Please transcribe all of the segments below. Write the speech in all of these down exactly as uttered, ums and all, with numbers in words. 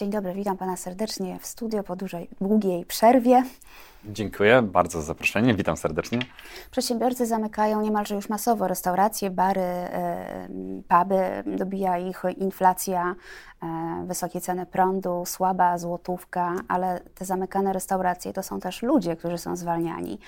Dzień dobry, witam Pana serdecznie w studio po dużej, długiej przerwie. Dziękuję bardzo za zaproszenie, witam serdecznie. Przedsiębiorcy zamykają niemalże już masowo restauracje, bary, puby, dobija ich inflacja, wysokie ceny prądu, słaba złotówka, ale te zamykane restauracje to są też ludzie, którzy są zwalniani.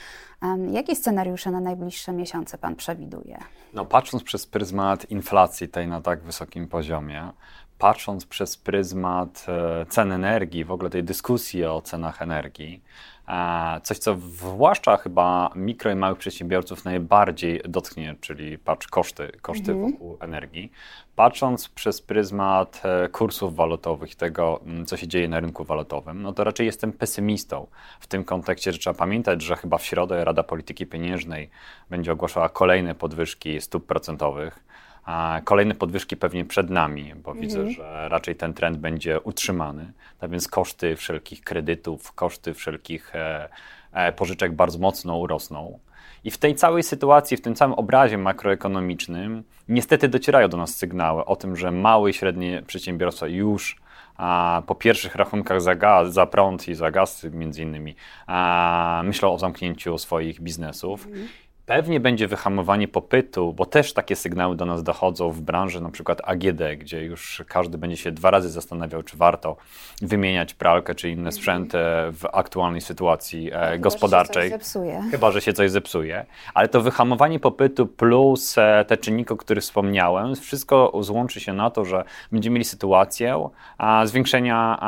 Jakie scenariusze na najbliższe miesiące Pan przewiduje? No, patrząc przez pryzmat inflacji tej na tak wysokim poziomie, patrząc przez pryzmat e, cen energii, w ogóle tej dyskusji o cenach energii, e, coś, co zwłaszcza chyba mikro i małych przedsiębiorców najbardziej dotknie, czyli patrz koszty, koszty mhm. wokół energii, patrząc przez pryzmat e, kursów walutowych, tego, co się dzieje na rynku walutowym, no to raczej jestem pesymistą w tym kontekście, że trzeba pamiętać, że chyba w środę Rada Polityki Pieniężnej będzie ogłaszała kolejne podwyżki stóp procentowych. A kolejne podwyżki pewnie przed nami, bo mhm. widzę, że raczej ten trend będzie utrzymany. Tak więc koszty wszelkich kredytów, koszty wszelkich e, e, pożyczek bardzo mocno urosną. I w tej całej sytuacji, w tym całym obrazie makroekonomicznym niestety docierają do nas sygnały o tym, że małe i średnie przedsiębiorstwa już a, po pierwszych rachunkach za, gaz, za prąd i za gaz między innymi a, myślą o zamknięciu swoich biznesów. Mhm. Pewnie będzie wyhamowanie popytu, bo też takie sygnały do nas dochodzą w branży na przykład A G D, gdzie już każdy będzie się dwa razy zastanawiał, czy warto wymieniać pralkę czy inne sprzęty w aktualnej sytuacji Chyba, gospodarczej. Że się coś zepsuje. Chyba, że się coś zepsuje. Ale to wyhamowanie popytu plus te czynniki, o których wspomniałem, wszystko złączy się na to, że będziemy mieli sytuację zwiększenia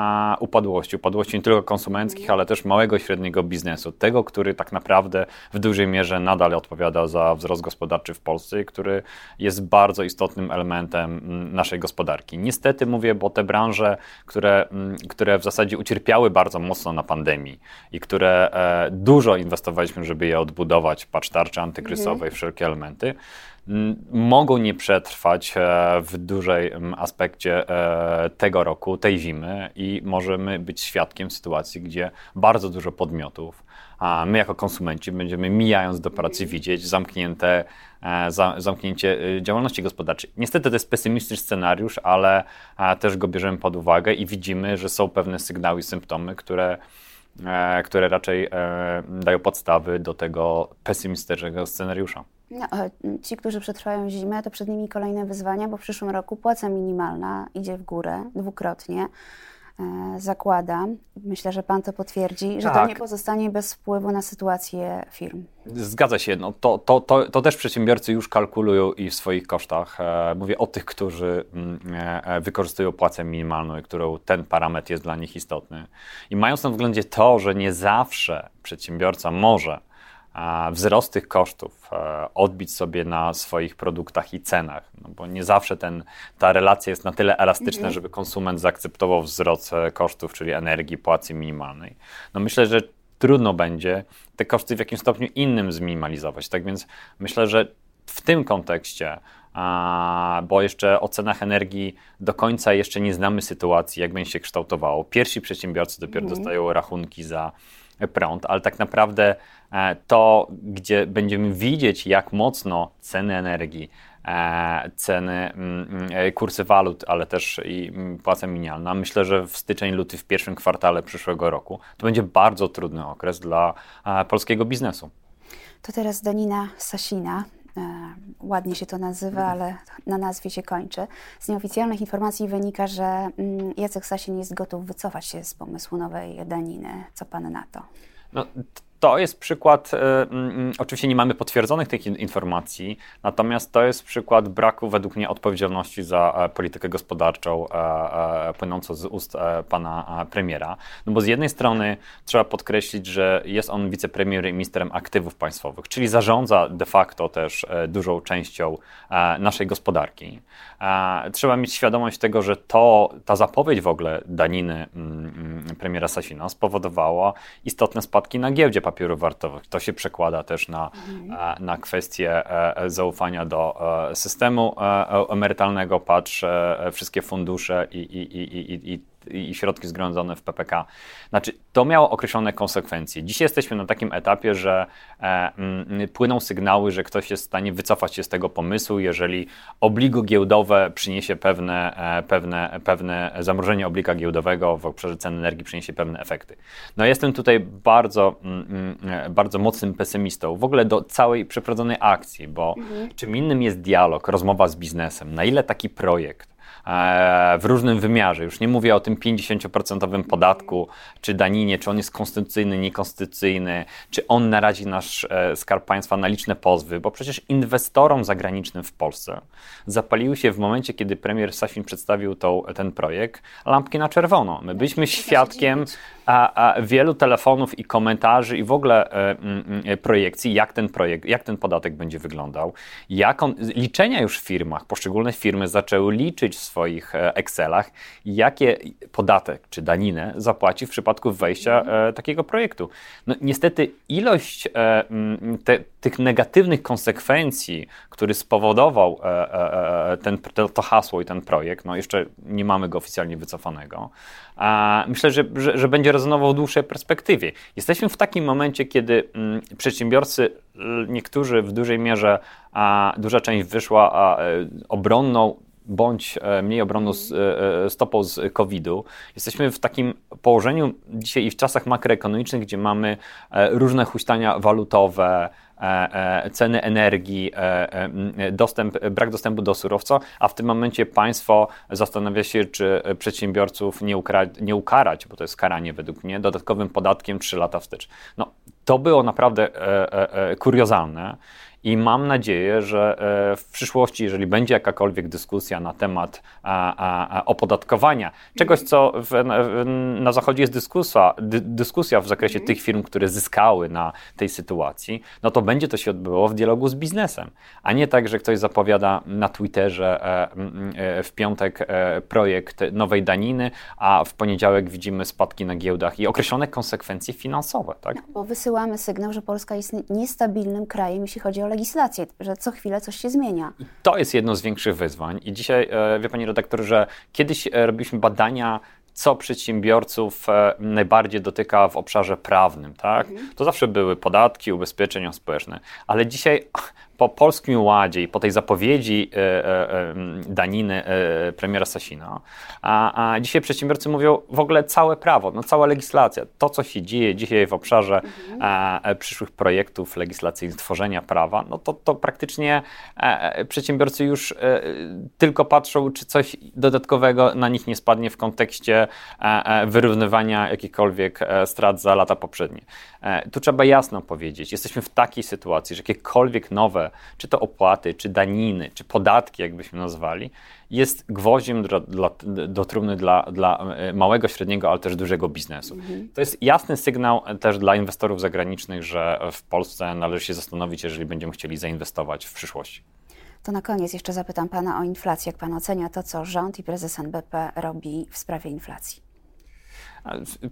upadłości. Upadłości nie tylko konsumenckich, ale też małego i średniego biznesu. Tego, który tak naprawdę w dużej mierze nadal odpowiada za wzrost gospodarczy w Polsce, który jest bardzo istotnym elementem naszej gospodarki. Niestety mówię, bo te branże, które, które w zasadzie ucierpiały bardzo mocno na pandemii i które e, dużo inwestowaliśmy, żeby je odbudować, patrz tarcze antykryzysowe i wszelkie elementy, mogą nie przetrwać w dużym aspekcie tego roku, tej zimy i możemy być świadkiem sytuacji, gdzie bardzo dużo podmiotów, a my jako konsumenci będziemy mijając do pracy widzieć zamknięte, zamknięcie działalności gospodarczej. Niestety to jest pesymistyczny scenariusz, ale też go bierzemy pod uwagę i widzimy, że są pewne sygnały i symptomy, które które raczej dają podstawy do tego pesymistycznego scenariusza. No, ci, którzy przetrwają zimę, to przed nimi kolejne wyzwania, bo w przyszłym roku płaca minimalna idzie w górę dwukrotnie. Zakładam, myślę, że Pan to potwierdzi, że tak. To nie pozostanie bez wpływu na sytuację firm. Zgadza się, no to, to, to, to też przedsiębiorcy już kalkulują i w swoich kosztach. Mówię o tych, którzy wykorzystują płacę minimalną i którą ten parametr jest dla nich istotny. I mając na względzie to, że nie zawsze przedsiębiorca może wzrost tych kosztów odbić sobie na swoich produktach i cenach, no bo nie zawsze ten, ta relacja jest na tyle elastyczna, żeby konsument zaakceptował wzrost kosztów, czyli energii, płacy minimalnej. No myślę, że trudno będzie te koszty w jakimś stopniu innym zminimalizować. Tak więc myślę, że w tym kontekście, a, bo jeszcze o cenach energii do końca jeszcze nie znamy sytuacji, jak będzie się kształtowało. Pierwsi przedsiębiorcy dopiero mm. dostają rachunki za prąd, ale tak naprawdę to, gdzie będziemy widzieć, jak mocno ceny energii, ceny, kursy walut, ale też i płaca minimalna, myślę, że w styczeń, luty, w pierwszym kwartale przyszłego roku, to będzie bardzo trudny okres dla polskiego biznesu. To teraz Danina Sasina. Ładnie się to nazywa, ale na nazwie się kończy. Z nieoficjalnych informacji wynika, że Jacek Sasin jest gotów wycofać się z pomysłu nowej daniny. Co Pan na to? No, to jest przykład, y, y, oczywiście nie mamy potwierdzonych tych in, informacji, natomiast to jest przykład braku według mnie odpowiedzialności za e, politykę gospodarczą e, e, płynącą z ust e, pana e, premiera. No bo z jednej strony trzeba podkreślić, że jest on wicepremierem i ministrem aktywów państwowych, czyli zarządza de facto też e, dużą częścią e, naszej gospodarki. E, trzeba mieć świadomość tego, że to, ta zapowiedź w ogóle daniny m, m, premiera Sasina spowodowała istotne spadki na giełdzie papierowej. papierów wartowych. To się przekłada też na, mhm. na kwestię zaufania do systemu emerytalnego. Patrz, wszystkie fundusze i, i, i, i, i i środki zgromadzone w P P K. Znaczy, to miało określone konsekwencje. Dzisiaj jesteśmy na takim etapie, że e, m, płyną sygnały, że ktoś jest w stanie wycofać się z tego pomysłu, jeżeli obligo giełdowe przyniesie pewne, e, pewne, pewne zamrożenie obliga giełdowego w obszarze cen energii, przyniesie pewne efekty. No, jestem tutaj bardzo, m, m, bardzo mocnym pesymistą w ogóle do całej przeprowadzonej akcji, bo mhm. czym innym jest dialog, rozmowa z biznesem, na ile taki projekt w różnym wymiarze. Już nie mówię o tym pięćdziesiąt procent podatku, czy daninie, czy on jest konstytucyjny, niekonstytucyjny, czy on narazi nasz Skarb Państwa na liczne pozwy, bo przecież inwestorom zagranicznym w Polsce zapaliły się w momencie, kiedy premier Sasin przedstawił tą, ten projekt, lampki na czerwono. My byliśmy świadkiem a, a wielu telefonów i komentarzy i w ogóle e, m, projekcji, jak ten projekt, jak ten podatek będzie wyglądał, jak on, liczenia już w firmach, poszczególne firmy zaczęły liczyć w swoich Excelach, jakie podatek czy daninę zapłaci w przypadku wejścia e, takiego projektu. No, niestety ilość e, te, tych negatywnych konsekwencji, który spowodował e, e, ten, to, to hasło i ten projekt, no jeszcze nie mamy go oficjalnie wycofanego, a myślę, że, że, że będzie rezonował w dłuższej perspektywie. Jesteśmy w takim momencie, kiedy m, przedsiębiorcy, niektórzy w dużej mierze, a duża część wyszła a, obronną bądź mniej obronną stopą z kowida. Jesteśmy w takim położeniu dzisiaj i w czasach makroekonomicznych, gdzie mamy różne huśtania walutowe, ceny energii, dostęp, brak dostępu do surowca, a w tym momencie państwo zastanawia się, czy przedsiębiorców nie, ukra- nie ukarać, bo to jest karanie według mnie, dodatkowym podatkiem trzy lata wstecz. No, to było naprawdę kuriozalne. I mam nadzieję, że w przyszłości, jeżeli będzie jakakolwiek dyskusja na temat a, a, opodatkowania, czegoś, co w, w, na Zachodzie jest dyskusja, dy, dyskusja w zakresie tych firm, które zyskały na tej sytuacji, no to będzie to się odbyło w dialogu z biznesem, a nie tak, że ktoś zapowiada na Twitterze e, e, w piątek e, projekt nowej daniny, a w poniedziałek widzimy spadki na giełdach i określone konsekwencje finansowe. Tak? Tak, bo wysyłamy sygnał, że Polska jest niestabilnym krajem, jeśli chodzi o legislację, że co chwilę coś się zmienia. To jest jedno z większych wyzwań i dzisiaj, wie pani redaktor, że kiedyś robiliśmy badania, co przedsiębiorców najbardziej dotyka w obszarze prawnym, tak? Mhm. To zawsze były podatki, ubezpieczenia społeczne, ale dzisiaj po Polskim Ładzie i po tej zapowiedzi e, e, daniny e, premiera Sasina, a, a dzisiaj przedsiębiorcy mówią w ogóle całe prawo, no cała legislacja, to co się dzieje dzisiaj w obszarze mhm. e, przyszłych projektów legislacyjnych, tworzenia prawa, no to, to praktycznie e, przedsiębiorcy już e, tylko patrzą, czy coś dodatkowego na nich nie spadnie w kontekście e, e, wyrównywania jakichkolwiek e, strat za lata poprzednie. E, tu trzeba jasno powiedzieć, jesteśmy w takiej sytuacji, że jakiekolwiek nowe czy to opłaty, czy daniny, czy podatki, jakbyśmy nazwali, jest gwoździem do, do, do trumny dla, dla małego, średniego, ale też dużego biznesu. Mhm. To jest jasny sygnał też dla inwestorów zagranicznych, że w Polsce należy się zastanowić, jeżeli będziemy chcieli zainwestować w przyszłości. To na koniec jeszcze zapytam pana o inflację. Jak pan ocenia to, co rząd i prezes N B P robi w sprawie inflacji?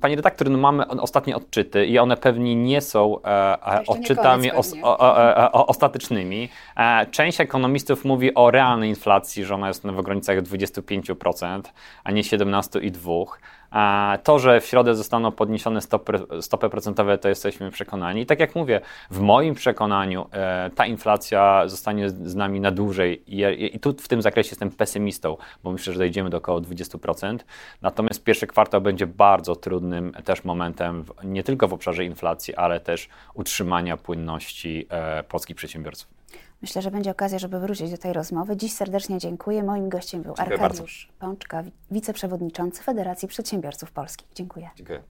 Pani redaktor, no mamy ostatnie odczyty i one pewnie nie są e, odczytami os, o, o, o, ostatecznymi. E, część ekonomistów mówi o realnej inflacji, że ona jest w granicach dwadzieścia pięć procent, a nie siedemnaście i dwa. To, że w środę zostaną podniesione stopy, stopy procentowe, to jesteśmy przekonani. I tak jak mówię, w moim przekonaniu e, ta inflacja zostanie z nami na dłużej i, i tu w tym zakresie jestem pesymistą, bo myślę, że dojdziemy do około dwadzieścia procent. Natomiast pierwszy kwartał będzie bardzo trudnym też momentem w, nie tylko w obszarze inflacji, ale też utrzymania płynności e, polskich przedsiębiorców. Myślę, że będzie okazja, żeby wrócić do tej rozmowy. Dziś serdecznie dziękuję. Moim gościem był Arkadiusz Pączka, wiceprzewodniczący Federacji Przedsiębiorców Polskich. Dziękuję. Dziękuję.